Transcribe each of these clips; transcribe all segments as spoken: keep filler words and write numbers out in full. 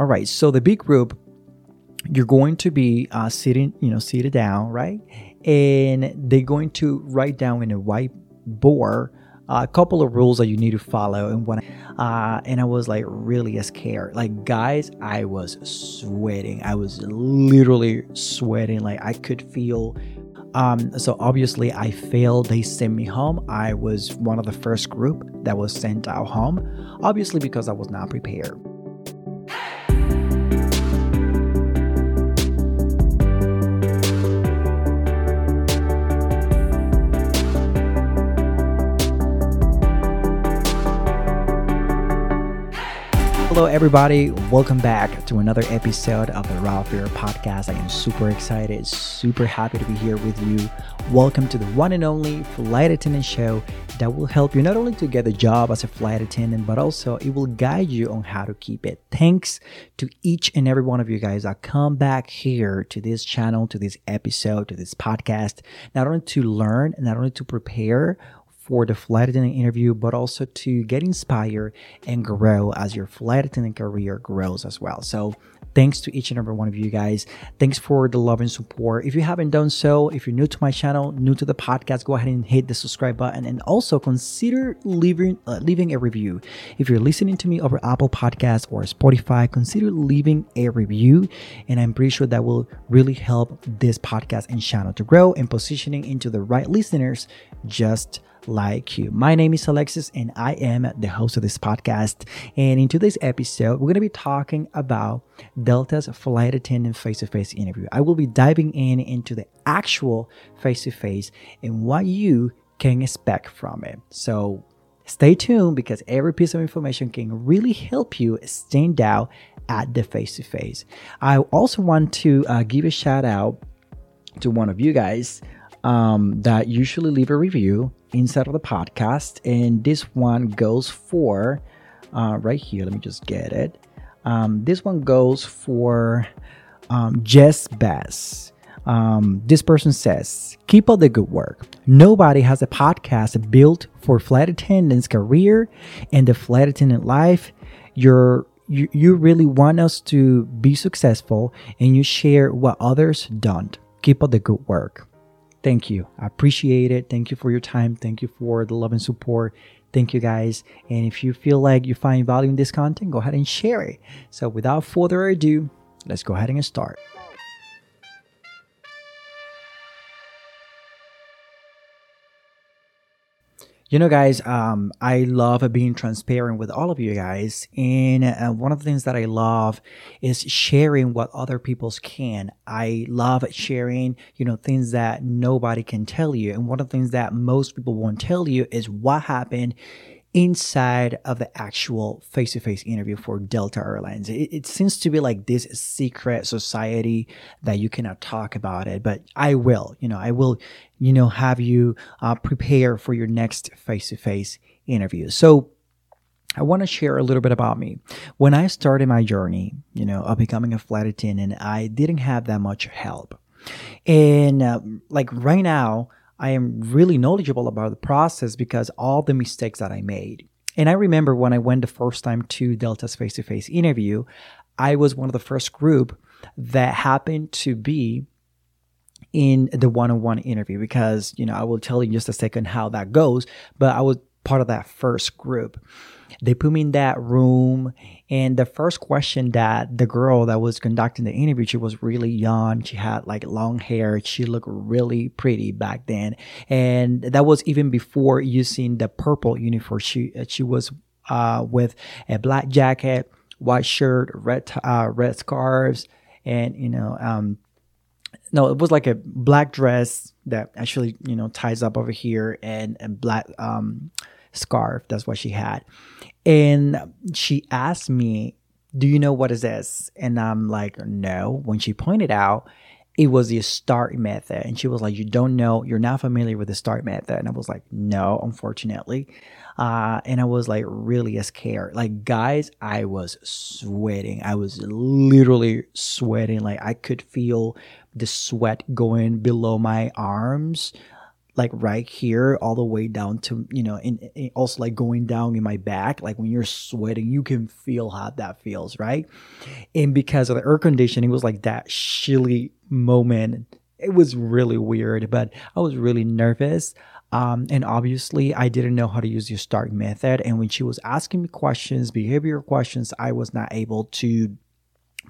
All right. So the B group, you're going to be uh, sitting, you know, seated down, right? And they're going to write down in a whiteboard uh, a couple of rules that you need to follow. And when uh, and I was like really scared, like guys, I was sweating. I was literally sweating. Like I could feel. Um, so obviously I failed. They sent me home. I was one of the first group that was sent out home, obviously because I was not prepared. Hello everybody, welcome back to another episode of the Rough Air Podcast. I am super excited, super happy to be here with you. Welcome to the one and only flight attendant show that will help you not only to get a job as a flight attendant, but also it will guide you on how to keep it. Thanks to each and every one of you guys that come back here to this channel, to this episode, to this podcast, not only to learn, not only to prepare for the flight attendant interview, but also to get inspired and grow as your flight attendant career grows as well. So thanks to each and every one of you guys. Thanks for the love and support. If you haven't done so, if you're new to my channel, new to the podcast, go ahead and hit the subscribe button, and also consider leaving uh, leaving a review. If you're listening to me over Apple Podcasts or Spotify, consider leaving a review, and I'm pretty sure that will really help this podcast and channel to grow and positioning into the right listeners just like you. My name is Alexis and I am the host of this podcast. And in today's episode, we're going to be talking about Delta's flight attendant face-to-face interview. I will be diving in into the actual face-to-face and what you can expect from it. So stay tuned, because every piece of information can really help you stand out at the face-to-face. I also want to uh, give a shout out to one of you guys um, that usually leave a review inside of the podcast, and this one goes for uh right here, let me just get it. Um this one goes for um Jess Bass. Um this person says, "Keep up the good work. Nobody has a podcast built for flight attendants career and the flight attendant life. You're you, you really want us to be successful, and you share what others don't. Keep up the good work." Thank you. I appreciate it. Thank you for your time. Thank you for the love and support. Thank you guys. And if you feel like you find value in this content, go ahead and share it. So without further ado, let's go ahead and start. You know, guys, um, I love being transparent with all of you guys. And uh, one of the things that I love is sharing what other people's can. I love sharing, you know, things that nobody can tell you. And one of the things that most people won't tell you is what happened inside of the actual face-to-face interview for Delta Airlines. It, it seems to be like this secret society that you cannot talk about it, but I will, you know, I will, you know, have you uh, prepare for your next face-to-face interview. So I want to share a little bit about me. When I started my journey, you know, of becoming a flight attendant, I didn't have that much help. And uh, like right now, I am really knowledgeable about the process because all the mistakes that I made. And I remember when I went the first time to Delta's face-to-face interview, I was one of the first group that happened to be in the one-on-one interview, because, you know, I will tell you in just a second how that goes, but I was part of that first group. They put me in that room, and the first question that the girl that was conducting the interview, she was really young, she had like long hair, she looked really pretty back then, and that was even before using the purple uniform. She she was uh, with a black jacket, white shirt, red uh, red scarves, and you know um, no, it was like a black dress that actually you know ties up over here, and a black um. scarf. That's what she had. And she asked me, "Do you know what is this?" And I'm like, "No." When she pointed out, it was the STAR method. And she was like, "You don't know, you're not familiar with the STAR method." And I was like, "No, unfortunately." Uh, and I was like really scared. Like guys, I was sweating. I was literally sweating. Like I could feel the sweat going below my arms. like right here all the way down to, you know, and, and also like going down in my back. Like when you're sweating, you can feel how that feels, right? And because of the air conditioning, it was like that chilly moment. It was really weird, but I was really nervous. Um, and obviously I didn't know how to use the STAR method. And when she was asking me questions, behavioral questions, I was not able to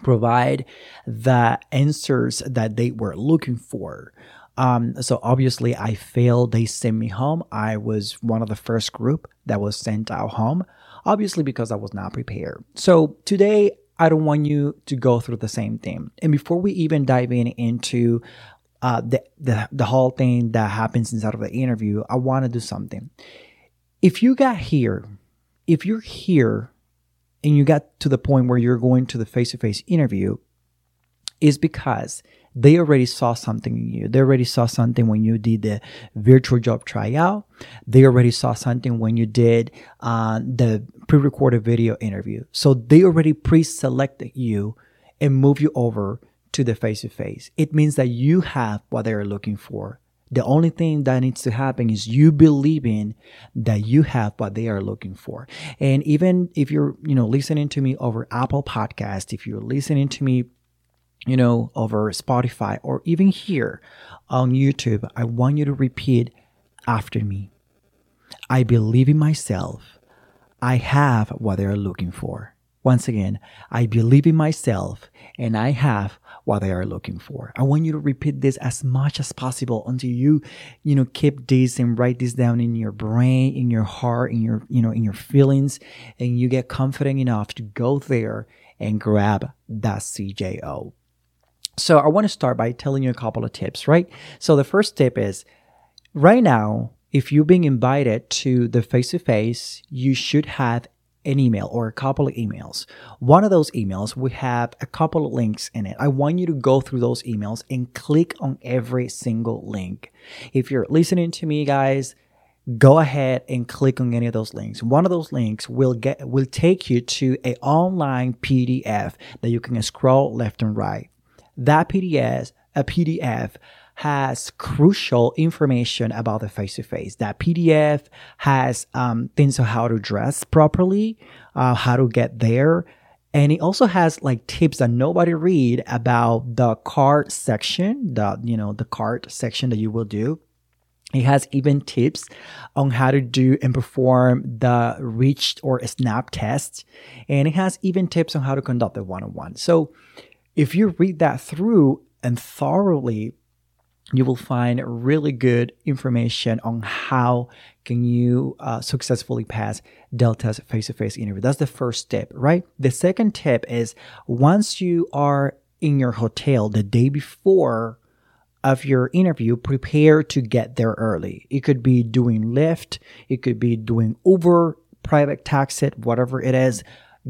provide the answers that they were looking for. Um, so obviously I failed. They sent me home. I was one of the first group that was sent out home, obviously because I was not prepared. So today I don't want you to go through the same thing. And before we even dive in into uh, the, the, the whole thing that happens inside of the interview, I want to do something. If you got here, if you're here and you got to the point where you're going to the face-to-face interview, is because they already saw something in you. They already saw something when you did the virtual job tryout. They already saw something when you did uh, the pre-recorded video interview. So they already pre-selected you and moved you over to the face-to-face. It means that you have what they're looking for. The only thing that needs to happen is you believing that you have what they are looking for. And even if you're, you know, listening to me over Apple Podcasts, if you're listening to me, you know, over Spotify or even here on YouTube, I want you to repeat after me. I believe in myself. I have what they're looking for. Once again, I believe in myself and I have what they are looking for. I want you to repeat this as much as possible until you, you know, keep this and write this down in your brain, in your heart, in your, you know, in your feelings, and you get confident enough to go there and grab that C J O. So I want to start by telling you a couple of tips, right? So the first tip is, right now, if you're being invited to the face-to-face, you should have an email or a couple of emails. One of those emails will have a couple of links in it. I want you to go through those emails and click on every single link. If you're listening to me, guys, go ahead and click on any of those links. One of those links will get will take you to an online P D F that you can scroll left and right. That P D F, a P D F has crucial information about the face-to-face. That P D F has um, things on how to dress properly, uh, how to get there. And it also has like tips that nobody read about the card section, the, you know, the card section that you will do. It has even tips on how to do and perform the reach or snap test. And it has even tips on how to conduct the one-on-one. So if you read that through and thoroughly, you will find really good information on how can you uh, successfully pass Delta's face-to-face interview. That's the first step, right? The second tip is, once you are in your hotel the day before of your interview, prepare to get there early. It could be doing Lyft, it could be doing Uber, private taxi, whatever it is.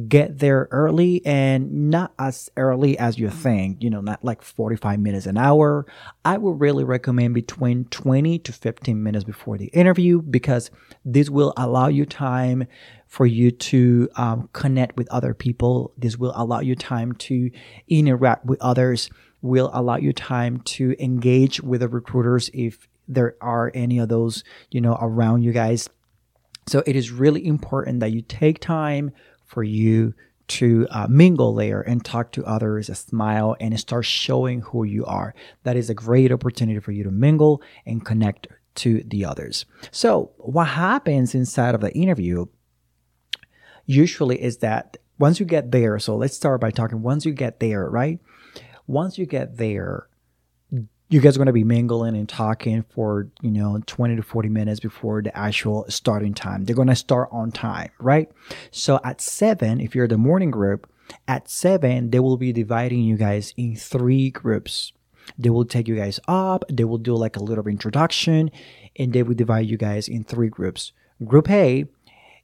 Get there early, and not as early as you think, you know, not like forty-five minutes an hour. I would really recommend between twenty to fifteen minutes before the interview, because this will allow you time for you to um, connect with other people. This will allow you time to interact with others, will allow you time to engage with the recruiters if there are any of those, you know, around you guys. So it is really important that you take time for you to uh, mingle there and talk to others, smile, and start showing who you are. That is a great opportunity for you to mingle and connect to the others. So what happens inside of the interview usually is that once you get there, so let's start by talking once you get there, right? Once you get there, you guys are going to be mingling and talking for, you know, twenty to forty minutes before the actual starting time. They're going to start on time, right? So at seven, if you're the morning group, at seven, they will be dividing you guys in three groups. They will take you guys up. They will do like a little introduction, and they will divide you guys in three groups. Group A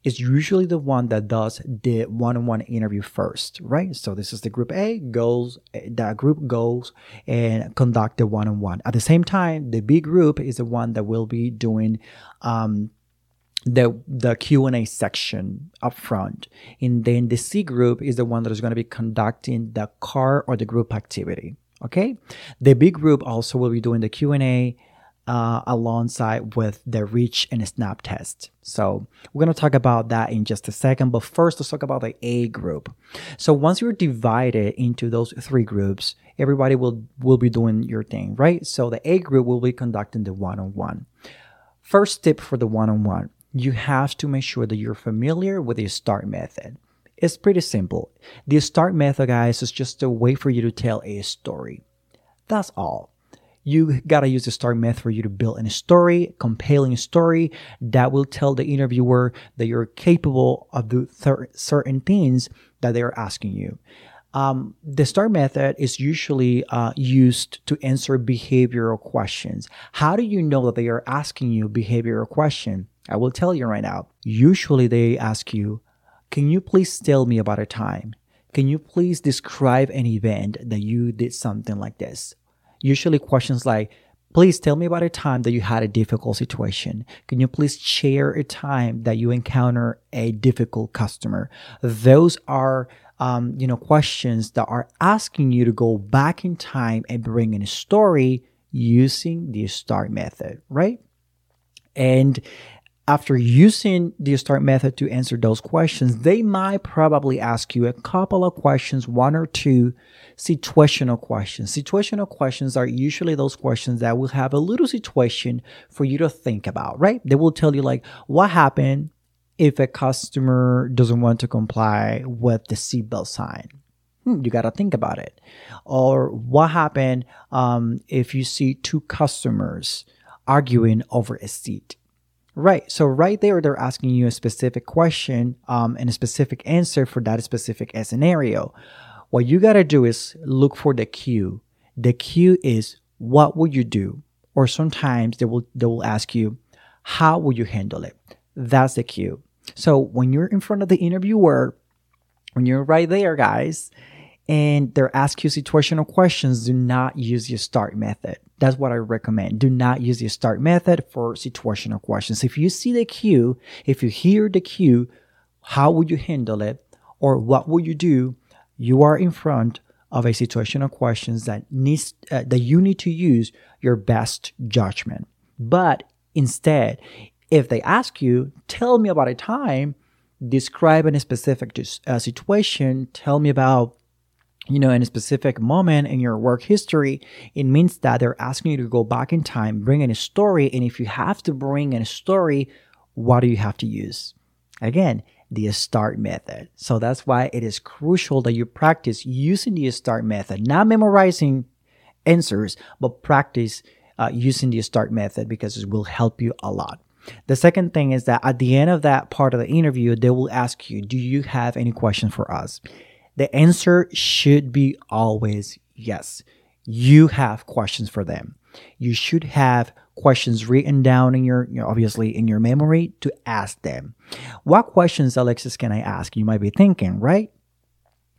is usually the one that does the one-on-one interview first, right? So this is the group A goes, that group goes and conduct the one-on-one. At the same time, the B group is the one that will be doing um, the the Q and A section up front. And then the C group is the one that is going to be conducting the car or the group activity, okay? The B group also will be doing the Q and A uh, alongside with the reach and snap test. So we're going to talk about that in just a second. But first, let's talk about the A group. So once you're divided into those three groups, everybody will, will be doing your thing, right? So the A group will be conducting the one-on-one. First tip for the one-on-one, you have to make sure that you're familiar with the STAR method. It's pretty simple. The STAR method, guys, is just a way for you to tell a story. That's all. You gotta use the STAR method for you to build a story, compelling story that will tell the interviewer that you're capable of the th- certain things that they are asking you. Um, the STAR method is usually uh, used to answer behavioral questions. How do you know that they are asking you behavioral question? I will tell you right now. Usually they ask you, can you please tell me about a time? Can you please describe an event that you did something like this? Usually questions like, please tell me about a time that you had a difficult situation. Can you please share a time that you encounter a difficult customer? Those are um, you know, questions that are asking you to go back in time and bring in a story using the STAR method, right? And after using the STAR method to answer those questions, they might probably ask you a couple of questions, one or two situational questions. Situational questions are usually those questions that will have a little situation for you to think about, right? They will tell you like, what happened if a customer doesn't want to comply with the seatbelt sign? Hmm, you got to think about it. Or what happened um, if you see two customers arguing over a seat? Right. So right there, they're asking you a specific question um, and a specific answer for that specific scenario. What you got to do is look for the cue. The cue is, what would you do? Or sometimes they will they will ask you, how would you handle it? That's the cue. So when you're in front of the interviewer, when you're right there, guys, and they're asking you situational questions, do not use your STAR method. That's what I recommend. Do not use the STAR method for situational questions. If you see the cue, if you hear the cue, how would you handle it? Or what would you do? You are in front of a situational questions that needs uh, that you need to use your best judgment. But instead, if they ask you, tell me about a time, describe a specific uh, situation, tell me about you know, in a specific moment in your work history, it means that they're asking you to go back in time, bring in a story. And if you have to bring in a story, what do you have to use? Again, the STAR method. So that's why it is crucial that you practice using the STAR method, not memorizing answers, but practice uh, using the STAR method because it will help you a lot. The second thing is that at the end of that part of the interview, they will ask you, do you have any questions for us? The answer should be always yes. You have questions for them. You should have questions written down in your, you know, obviously in your memory to ask them. What questions, Alexis, can I ask? You might be thinking, right?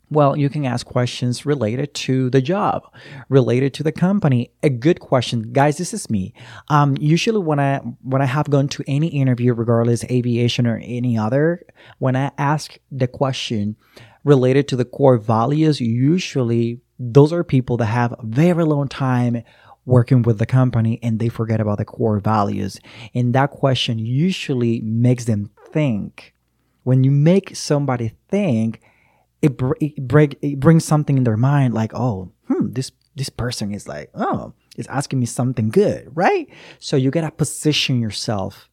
Well, you can ask questions related to the job, related to the company. A good question. Guys, this is me. Um, usually when I when I have gone to any interview, regardless aviation or any other, when I ask the question related to the core values, usually those are people that have a very long time working with the company and they forget about the core values. And that question usually makes them think. When you make somebody think, It, it, break, it brings something in their mind like, oh, hmm, this, this person is like, oh, it's asking me something good, right? So you got to position yourself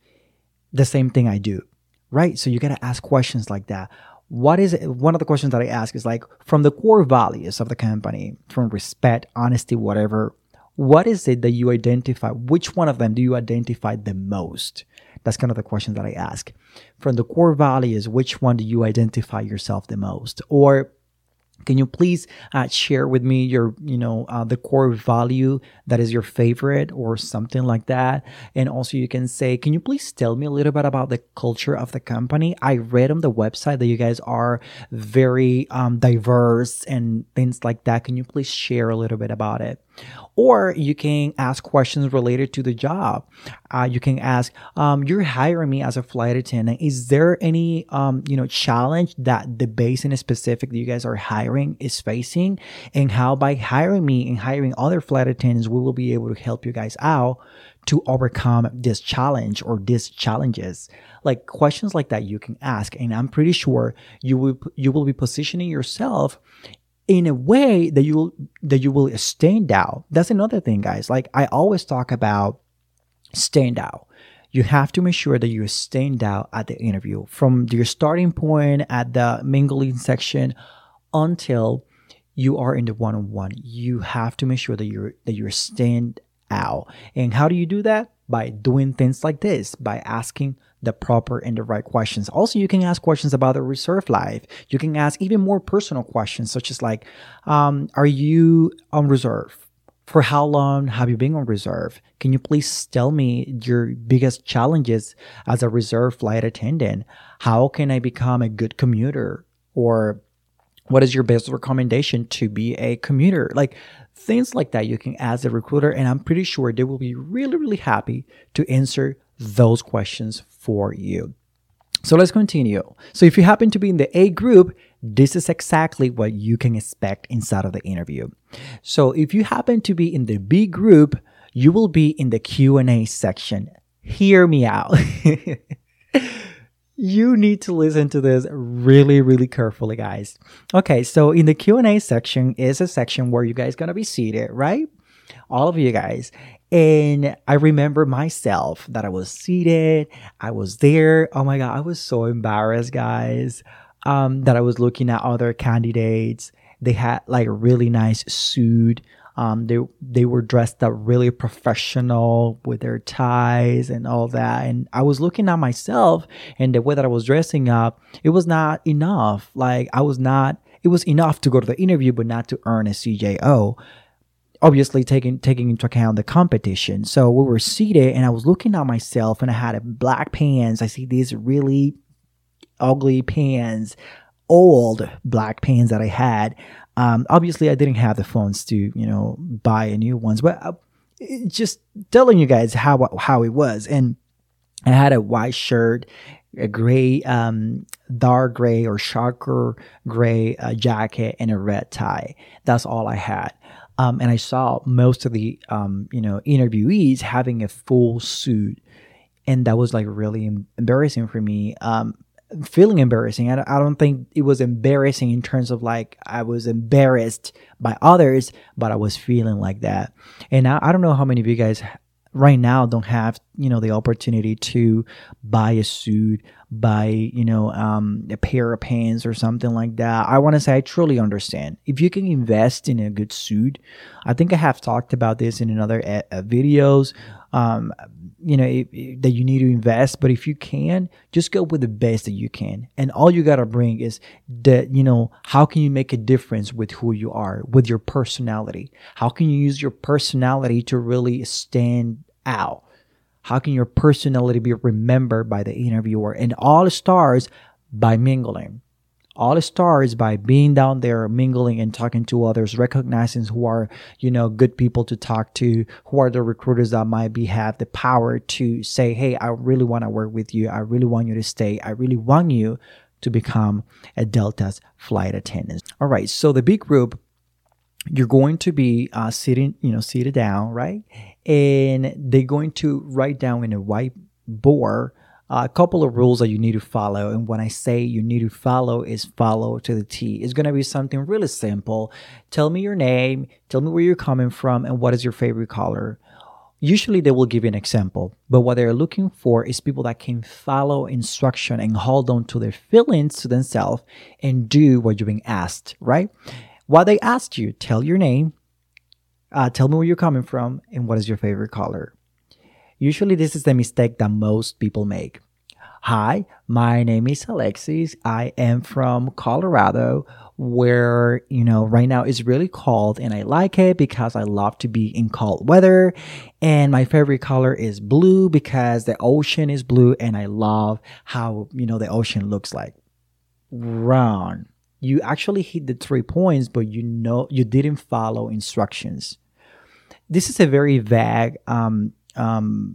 the same thing I do, right? So you got to ask questions like that. What is it? One of the questions that I ask is like, from the core values of the company, from respect, honesty, whatever, what is it that you identify? Which one of them do you identify the most? That's kind of the question that I ask. From the core values, which one do you identify yourself the most? Or can you please uh, share with me your, you know, uh, the core value that is your favorite or something like that? And also you can say, can you please tell me a little bit about the culture of the company? I read on the website that you guys are very um, diverse and things like that. Can you please share a little bit about it? Or you can ask questions related to the job. Uh, you can ask, um, you're hiring me as a flight attendant. Is there any, um, you know, challenge that the base in a specific that you guys are hiring hiring is facing, and how by hiring me and hiring other flight attendants, we will be able to help you guys out to overcome this challenge or these challenges. Like questions like that you can ask, and I'm pretty sure you will you will be positioning yourself in a way that you will that you will stand out. That's another thing, guys. Like I always talk about stand out. You have to make sure that you stand out at the interview, from your starting point at the mingling section until you are in the one-on-one. You have to make sure that you're that you stand out. And how do you do that? By doing things like this, by asking the proper and the right questions. Also, you can ask questions about the reserve life. You can ask even more personal questions, such as like, um, are you on reserve? For how long have you been on reserve? Can you please tell me your biggest challenges as a reserve flight attendant? How can I become a good commuter? Or what is your best recommendation to be a commuter? Like things like that you can ask the recruiter, and I'm pretty sure they will be really, really happy to answer those questions for you. So let's continue. So if you happen to be in the A group, this is exactly what you can expect inside of the interview. So if you happen to be in the B group, you will be in the Q and A section. Hear me out. You need to listen to this really, really carefully, guys. Okay, so in the Q and A section is a section where you guys are going to be seated, right? All of you guys. And I remember myself that I was seated. I was there. Oh my God, I was so embarrassed, guys, um, that I was looking at other candidates. They had like a really nice suit. Um, they they were dressed up really professional with their ties and all that. And I was looking at myself, and the way that I was dressing up, it was not enough. Like I was not, it was enough to go to the interview, but not to earn a C J O. Obviously taking taking into account the competition. So we were seated, and I was looking at myself, and I had a black pants. I see these really ugly pants, old black pants that I had. Um, obviously, I didn't have the funds to, you know, buy a new ones. But uh, just telling you guys how how it was. And I had a white shirt, a gray, um, dark gray or darker gray uh, jacket, and a red tie. That's all I had. Um, and I saw most of the, um, you know, interviewees having a full suit. And that was like really embarrassing for me, um, feeling embarrassing. I, I don't think it was embarrassing in terms of like I was embarrassed by others, but I was feeling like that. And I, I don't know how many of you guys right now don't have, you know, the opportunity to buy a suit, buy, you know, um, a pair of pants or something like that. I want to say I truly understand. If you can invest in a good suit, I think I have talked about this in another uh, videos, um, you know, it, it, that you need to invest. But if you can, just go with the best that you can. And all you got to bring is that, you know, how can you make a difference with who you are, with your personality? How can you use your personality to really stand out? How can your personality be remembered by the interviewer? And all stars by mingling. All stars by being down there, mingling and talking to others, recognizing who are, you know, good people to talk to, who are the recruiters that might be have the power to say, hey, I really want to work with you. I really want you to stay. I really want you to become a Delta's flight attendant. All right. So the B group, you're going to be uh, sitting, you know, seated down, right? And they're going to write down in a whiteboard uh, a couple of rules that you need to follow. And when I say you need to follow, is follow to the T. It's going to be something really simple. Tell me your name, tell me where you're coming from, and what is your favorite color. Usually they will give you an example, but what they're looking for is people that can follow instruction and hold on to their feelings to themselves and do what you're being asked, right? What they asked you, tell your name, Uh, tell me where you're coming from, and what is your favorite color. Usually this is the mistake that most people make. Hi, my name is Alexis. I am from Colorado, where, you know, right now it's really cold, and I like it because I love to be in cold weather. And my favorite color is blue because the ocean is blue, and I love how, you know, the ocean looks like. Round. You actually hit the three points, but you know you didn't follow instructions. This is a very vague, um, um,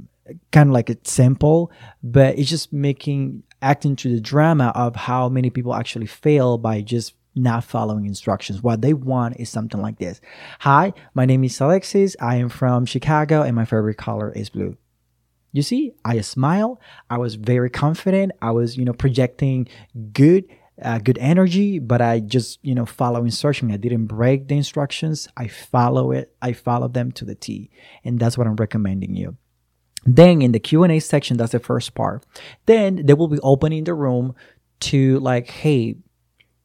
kind of like a sample, but it's just making acting to the drama of how many people actually fail by just not following instructions. What they want is something like this. Hi, my name is Alexis. I am from Chicago and my favorite color is blue. You see, I smile. I was very confident. I was, you know, projecting good Uh, good energy, but I just, you know, follow instruction. I didn't break the instructions. I follow it. I follow them to the T. And that's what I'm recommending you. Then in the Q and A section, that's the first part. Then they will be opening the room to like, hey,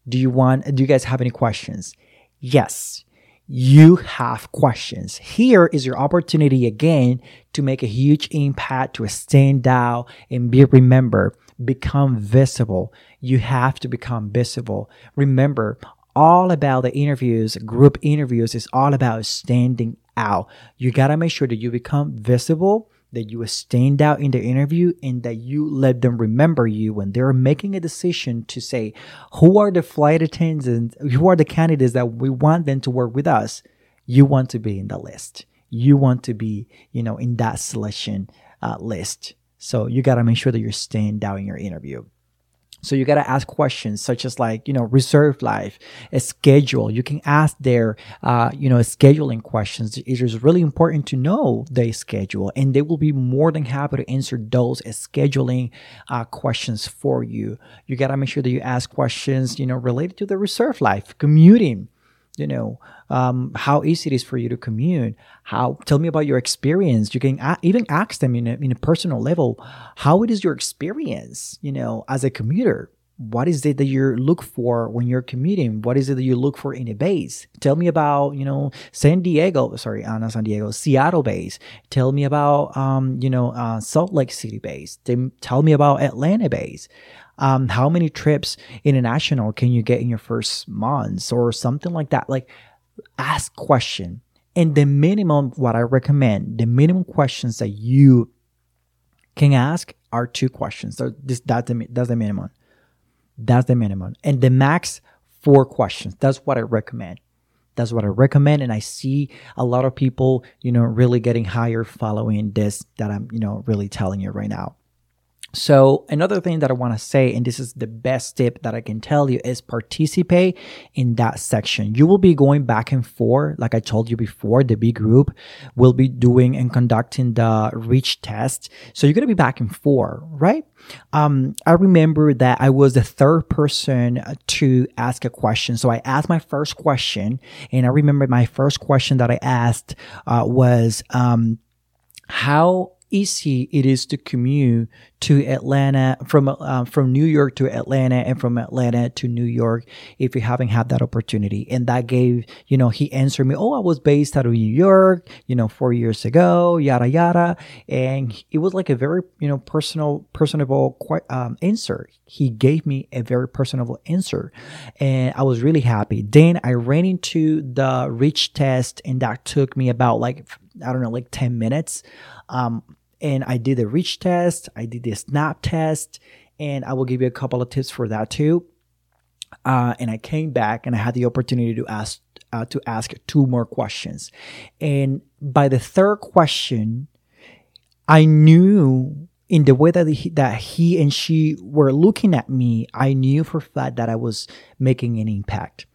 do you want, do you guys have any questions? Yes, you have questions. Here is your opportunity again to make a huge impact, to stand out and be remembered. Become visible. You have to become visible. Remember, all about the interviews, group interviews is all about standing out. You got to make sure that you become visible, that you stand out in the interview, and that you let them remember you when they're making a decision to say, who are the flight attendants, who are the candidates that we want them to work with us? You want to be in the list. You want to be, you know, in that selection uh, list. So you got to make sure that you're staying out in your interview. So you got to ask questions such as like, you know, reserve life, a schedule. You can ask their, uh, you know, scheduling questions. It is really important to know their schedule, and they will be more than happy to answer those scheduling uh, questions for you. You got to make sure that you ask questions, you know, related to the reserve life, commuting. You know, um, how easy it is for you to commute. How, tell me about your experience. You can a- even ask them in a, in a personal level, how it is your experience, you know, as a commuter. What is it that you look for when you're commuting? What is it that you look for in a base? Tell me about, you know, San Diego, sorry, uh, not San Diego, Seattle base. Tell me about, um, you know, uh, Salt Lake City base. They, tell me about Atlanta base. Um, how many trips international can you get in your first months or something like that? Like, ask question. And the minimum, what I recommend, the minimum questions that you can ask are two questions. So this, that's the, that's the minimum. That's the minimum. And the max, four questions. That's what I recommend. That's what I recommend. And I see a lot of people, you know, really getting higher following this that I'm, you know, really telling you right now. So another thing that I want to say, and this is the best tip that I can tell you, is participate in that section. You will be going back and forth. Like I told you before, the B group will be doing and conducting the reach test. So you're going to be back and forth, right? Um, I remember that I was the third person to ask a question. So I asked my first question, and I remember my first question that I asked uh, was, um, how easy it is to commute to Atlanta from uh, from New York to Atlanta and from Atlanta to New York if you haven't had that opportunity. And that gave, you know, he answered me, oh, I was based out of New York, you know, four years ago, yada, yada. And it was like a very, you know, personal, personable um, answer. He gave me a very personable answer, and I was really happy. Then I ran into the reach test, and that took me about like, I don't know, like ten minutes. Um, And I did a reach test, I did a snap test, and I will give you a couple of tips for that too. Uh, and I came back and I had the opportunity to ask uh, to ask two more questions. And by the third question, I knew in the way that he, that he and she were looking at me, I knew for a fact that I was making an impact.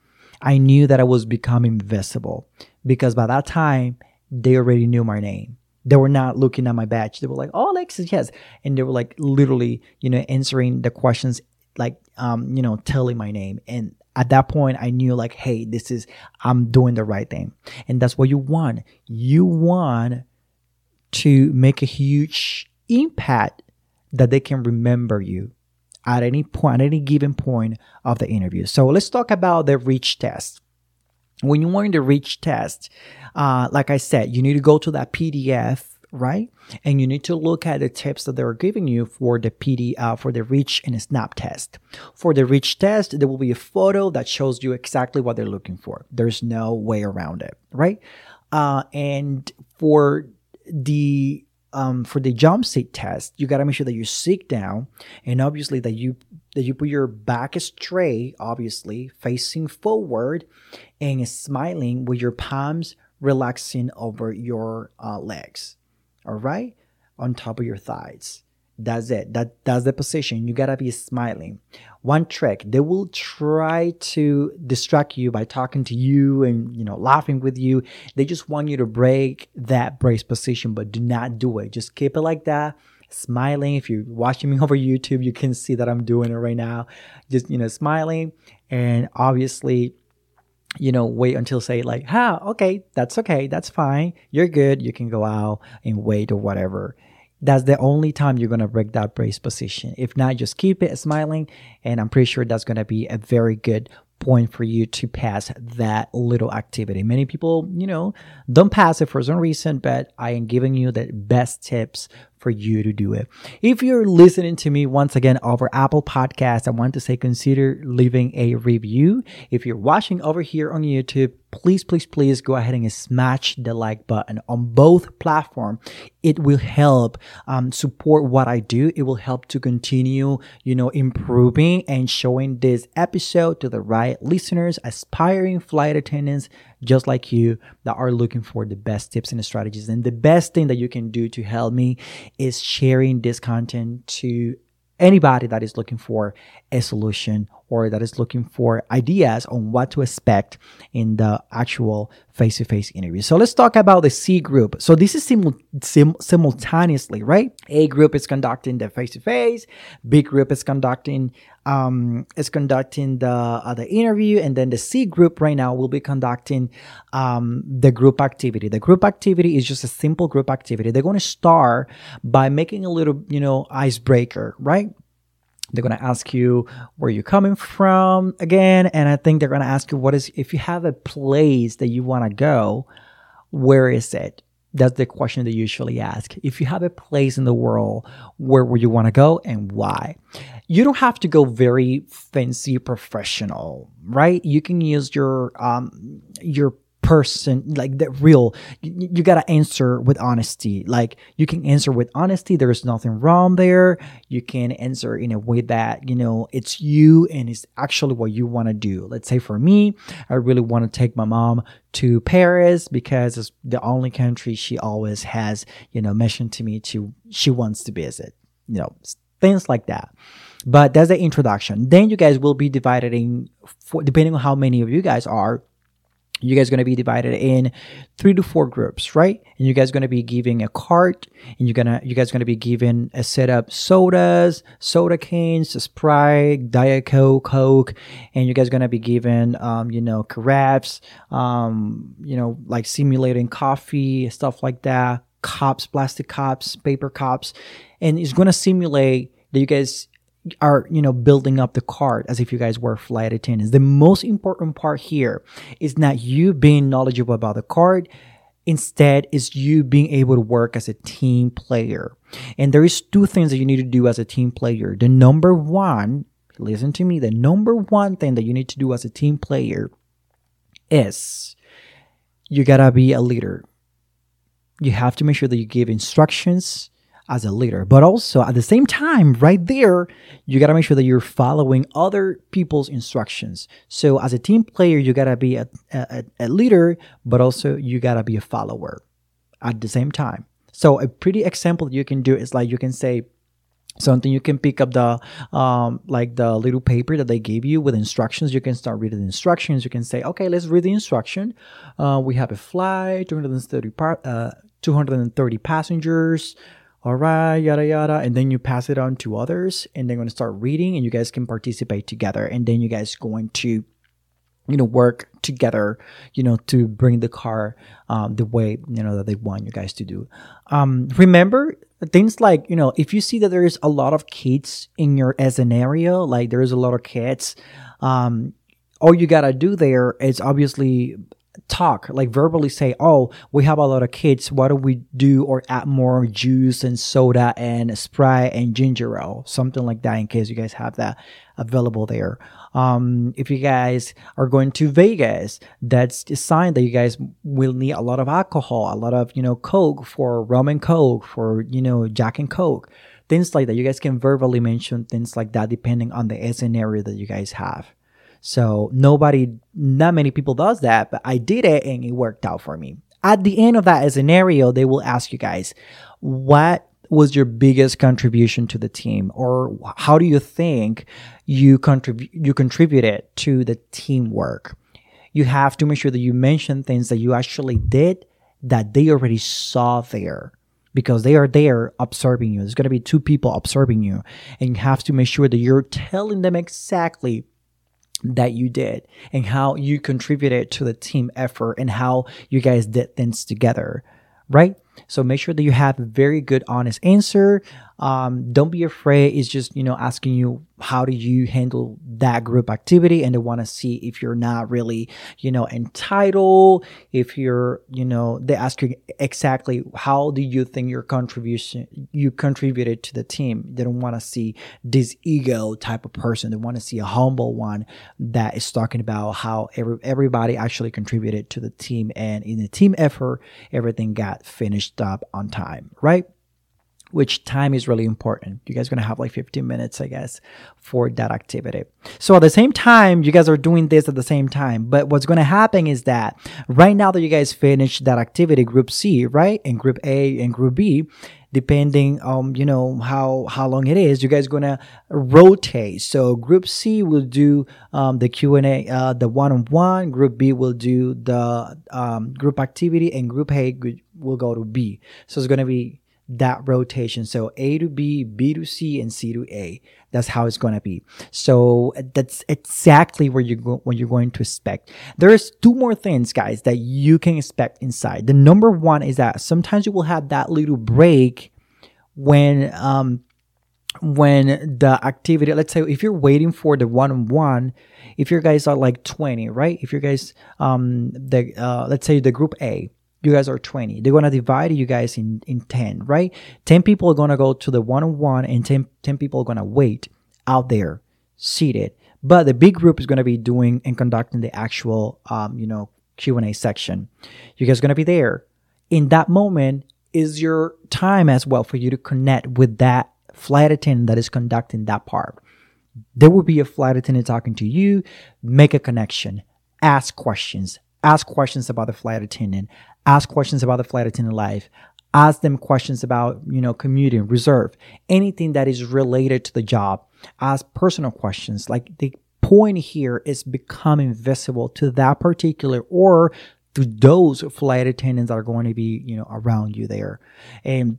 I knew that I was becoming visible, because by that time, they already knew my name. They were not looking at my badge. They were like, oh, Alexis, yes. And they were like literally, you know, answering the questions, like, um, you know, telling my name. And at that point, I knew like, hey, this is, I'm doing the right thing. And that's what you want. You want to make a huge impact that they can remember you at any point, at any given point of the interview. So let's talk about the reach test. When you want the reach test, uh, like I said, you need to go to that P D F, right? And you need to look at the tips that they're giving you for the P D, uh, for the reach and the snap test. For the reach test, there will be a photo that shows you exactly what they're looking for. There's no way around it, right? Uh, and for the um, for the jump seat test, you got to make sure that you sit down, and obviously that you that you put your back straight, obviously facing forward, and smiling with your palms relaxing over your uh, legs, all right, on top of your thighs. That's it. That that's the position. You gotta be smiling. One trick, they will try to distract you by talking to you and, you know, laughing with you. They just want you to break that brace position, but do not do it. Just keep it like that, smiling. If you're watching me over YouTube, you can see that I'm doing it right now. Just, you know, smiling, and obviously, you know, wait until say like, ha, ah, okay, that's okay, that's fine, you're good, you can go out and wait or whatever. That's the only time you're going to break that brace position. If not, just keep it smiling, and I'm pretty sure that's going to be a very good point for you to pass that little activity. Many people, you know, don't pass it for some reason, but I am giving you the best tips for you to do it. If you're listening to me once again over Apple Podcasts, I want to say consider leaving a review. If you're watching over here on YouTube, please, please, please go ahead and smash the like button on both platforms. It will help um, support what I do. It will help to continue, you know, improving and showing this episode to the right listeners, aspiring flight attendants just like you that are looking for the best tips and strategies. And the best thing that you can do to help me is sharing this content to anybody that is looking for a solution or that is looking for ideas on what to expect in the actual face-to-face interview. So let's talk about the C group. So this is simul- sim- simultaneously, right? A group is conducting the face-to-face, B group is conducting um, is conducting the uh, the interview, and then the C group right now will be conducting um, the group activity. The group activity is just a simple group activity. They're going to start by making a little, you know, icebreaker, right? They're going to ask you where you're coming from again. And I think they're going to ask you what is, if you have a place that you want to go, where is it? That's the question they usually ask. If you have a place in the world, where would you want to go and why? You don't have to go very fancy professional, right? You can use your, um, your person, like the real, you, you gotta answer with honesty. Like you can answer with honesty. There is nothing wrong there. You can answer in a way that, you know, it's you and it's actually what you want to do. Let's say for me, I really want to take my mom to Paris because it's the only country she always has, you know, mentioned to me to she wants to visit, you know, things like that. But that's the introduction. Then you guys will be divided in, for, depending on how many of you guys are, you guys are going to be divided in three to four groups, right? And you guys are going to be giving a cart, and you're gonna, you guys are going to be given a set of sodas, soda cans, Sprite, Diet Coke, Coke, and you guys are going to be given, um, you know, carafes, um, you know, like simulating coffee, stuff like that, cups, plastic cups, paper cups, and it's going to simulate that you guys are, you know, building up the card as if you guys were flight attendants. The most important part here is not you being knowledgeable about the card. Instead, is you being able to work as a team player. And there is two things that you need to do as a team player. The number one, listen to me, the number one thing that you need to do as a team player is you gotta be a leader. You have to make sure that you give instructions as a leader, but also at the same time, right there, you gotta make sure that you're following other people's instructions. So as a team player, you gotta be a, a, a leader, but also you gotta be a follower at the same time. So a pretty example you can do is like, you can say something, you can pick up the, um, like the little paper that they gave you with instructions. You can start reading the instructions. You can say, okay, let's read the instruction. Uh, we have a flight, two hundred thirty, par- uh, two hundred thirty passengers, all right, yada, yada. And then you pass it on to others, and they're going to start reading, and you guys can participate together. And then you guys going to, you know, work together, you know, to bring the car um, the way, you know, that they want you guys to do. Um, remember things like, you know, if you see that there is a lot of kids in your scenario, like there is a lot of kids, um, all you got to do there is obviously talk, like verbally say, oh, we have a lot of kids, what do we do? Or add more juice and soda and Sprite and ginger ale, something like that, in case you guys have that available there. Um, if you guys are going to Vegas, that's a sign that you guys will need a lot of alcohol, a lot of, you know, Coke, for rum and Coke, for, you know, Jack and Coke, things like that. You guys can verbally mention things like that depending on the scenario that you guys have. So nobody, not many people does that, but I did it and it worked out for me. At the end of that scenario, they will ask you guys, what was your biggest contribution to the team, or how do you think you contribute you contributed to the teamwork? You have to make sure that you mention things that you actually did that they already saw there, because they are there observing you. There's going to be two people observing you, and you have to make sure that you're telling them exactly that you did and how you contributed to the team effort and how you guys did things together, right? So make sure that you have a very good, honest answer. Um, don't be afraid. It's just, you know, asking you, how do you handle that group activity? And they want to see if you're not really, you know, entitled. If you're, you know, they ask you exactly, how do you think your contribution, you contributed to the team? They don't want to see this ego type of person. They want to see a humble one that is talking about how every, everybody actually contributed to the team. And in the team effort, everything got finished up on time, right? Which time is really important. You guys are going to have like fifteen minutes, I guess, for that activity. So at the same time, you guys are doing this at the same time. But what's going to happen is that right now that you guys finish that activity, group C, right? And group A and group B, depending on, you know, how, how long it is, you guys are going to rotate. So group C will do um, the Q and A, uh, the one-on-one. Group B will do the um, group activity, and group A will go to B. So it's going to be that rotation. So A to B, B to C, and C to A. That's how it's going to be. So that's exactly where you go, what you're going to expect. There's two more things, guys, that you can expect inside. The number one is that sometimes you will have that little break when, um, when the activity, let's say if you're waiting for the one-on-one, if your guys are like twenty, right? If you guys, um, the, uh, let's say the group A, you guys are twenty. They're going to divide you guys in, in ten, right? ten people are going to go to the one-on-one, and ten, ten people are going to wait out there, seated. But the big group is going to be doing and conducting the actual, um, you know, Q and A section. You guys are going to be there. In that moment is your time as well for you to connect with that flight attendant that is conducting that part. There will be a flight attendant talking to you. Make a connection. Ask questions. Ask questions about the flight attendant. Ask questions about the flight attendant life. Ask them questions about, you know, commuting, reserve, anything that is related to the job. Ask personal questions. Like, the point here is becoming visible to that particular or to those flight attendants that are going to be, you know, around you there. And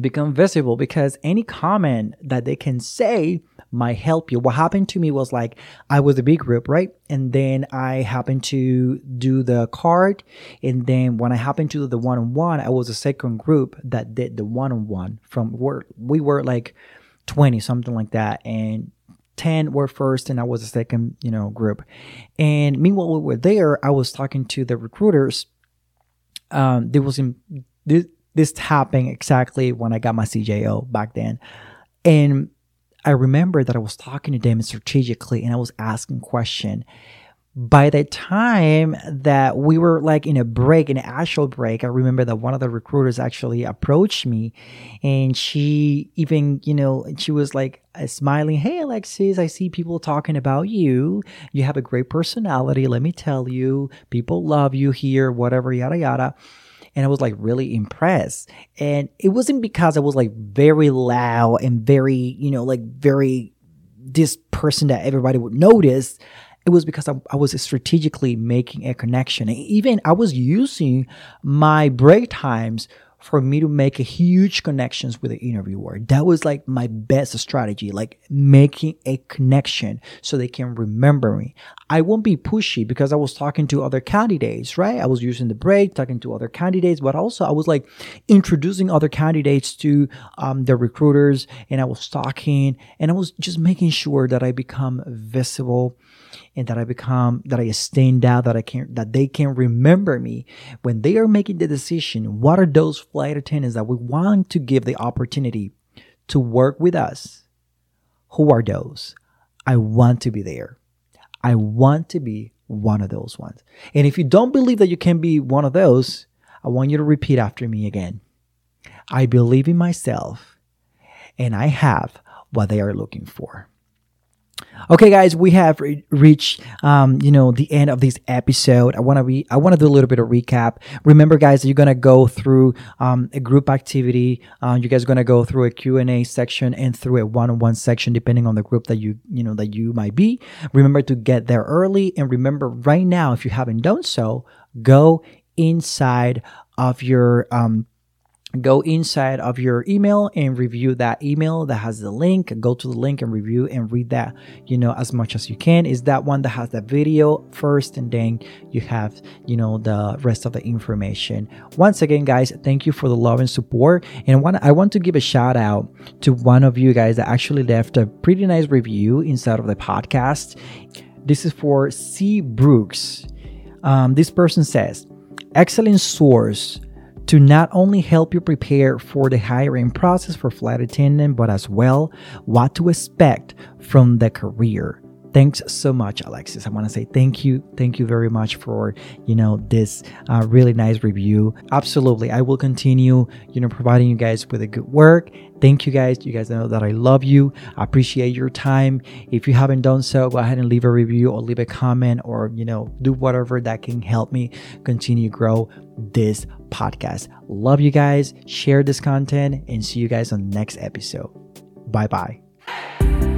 become visible, because any comment that they can say might help you. What happened to me was, like, I was the big group, right? And then I happened to do the card. And then when I happened to do the one-on-one, I was the second group that did the one-on-one from work. We were like twenty, something like that. And ten were first, and I was the second, you know, group. And meanwhile, we were there. I was talking to the recruiters. Um, there was in this, this happened exactly when I got my C J O back then. And I remember that I was talking to them strategically, and I was asking questions. By the time that we were like in a break, an actual break, I remember that one of the recruiters actually approached me, and she even, you know, she was like smiling, "Hey, Alexis, I see people talking about you. You have a great personality. Let me tell you, people love you here, whatever, yada, yada." And I was like really impressed. And it wasn't because I was like very loud and very, you know, like very this person that everybody would notice. It was because I, I was strategically making a connection. And even I was using my break times for me to make a huge connections with the interviewer. That was like my best strategy, like making a connection so they can remember me. I won't be pushy because I was talking to other candidates, right? I was using the break, talking to other candidates, but also I was like introducing other candidates to um, the recruiters, and I was talking, and I was just making sure that I become visible and that I become, that I stand out, that I can, that they can remember me when they are making the decision. What are those flight attendants that we want to give the opportunity to work with us? Who are those? I want to be there. I want to be one of those ones. And if you don't believe that you can be one of those, I want you to repeat after me again. I believe in myself, and I have what they are looking for. Okay, guys, we have re- reached, um, you know, the end of this episode. I want to re- I want to do a little bit of recap. Remember, guys, you're going to go through um, a group activity. Uh, you guys are going to go through a Q and A section and through a one-on-one section, depending on the group that you, you know, that you might be. Remember to get there early. And remember right now, if you haven't done so, go inside of your um Go inside of your email and review that email that has the link. Go to the link and review and read that, you know, as much as you can. Is that one that has the video first, and then you have, you know, the rest of the information. Once again, guys, thank you for the love and support. And one, I want to give a shout out to one of you guys that actually left a pretty nice review inside of the podcast. This is for C. Brooks. Um, this person says, excellent source to not only help you prepare for the hiring process for flight attendant, but as well what to expect from the career. Thanks so much, Alexis. I want to say thank you. Thank you very much for, you know, this uh, really nice review. Absolutely. I will continue, you know, providing you guys with a good work. Thank you, guys. You guys know that I love you. I appreciate your time. If you haven't done so, go ahead and leave a review or leave a comment or, you know, do whatever that can help me continue to grow this podcast. Love you guys. Share this content and see you guys on the next episode. Bye-bye.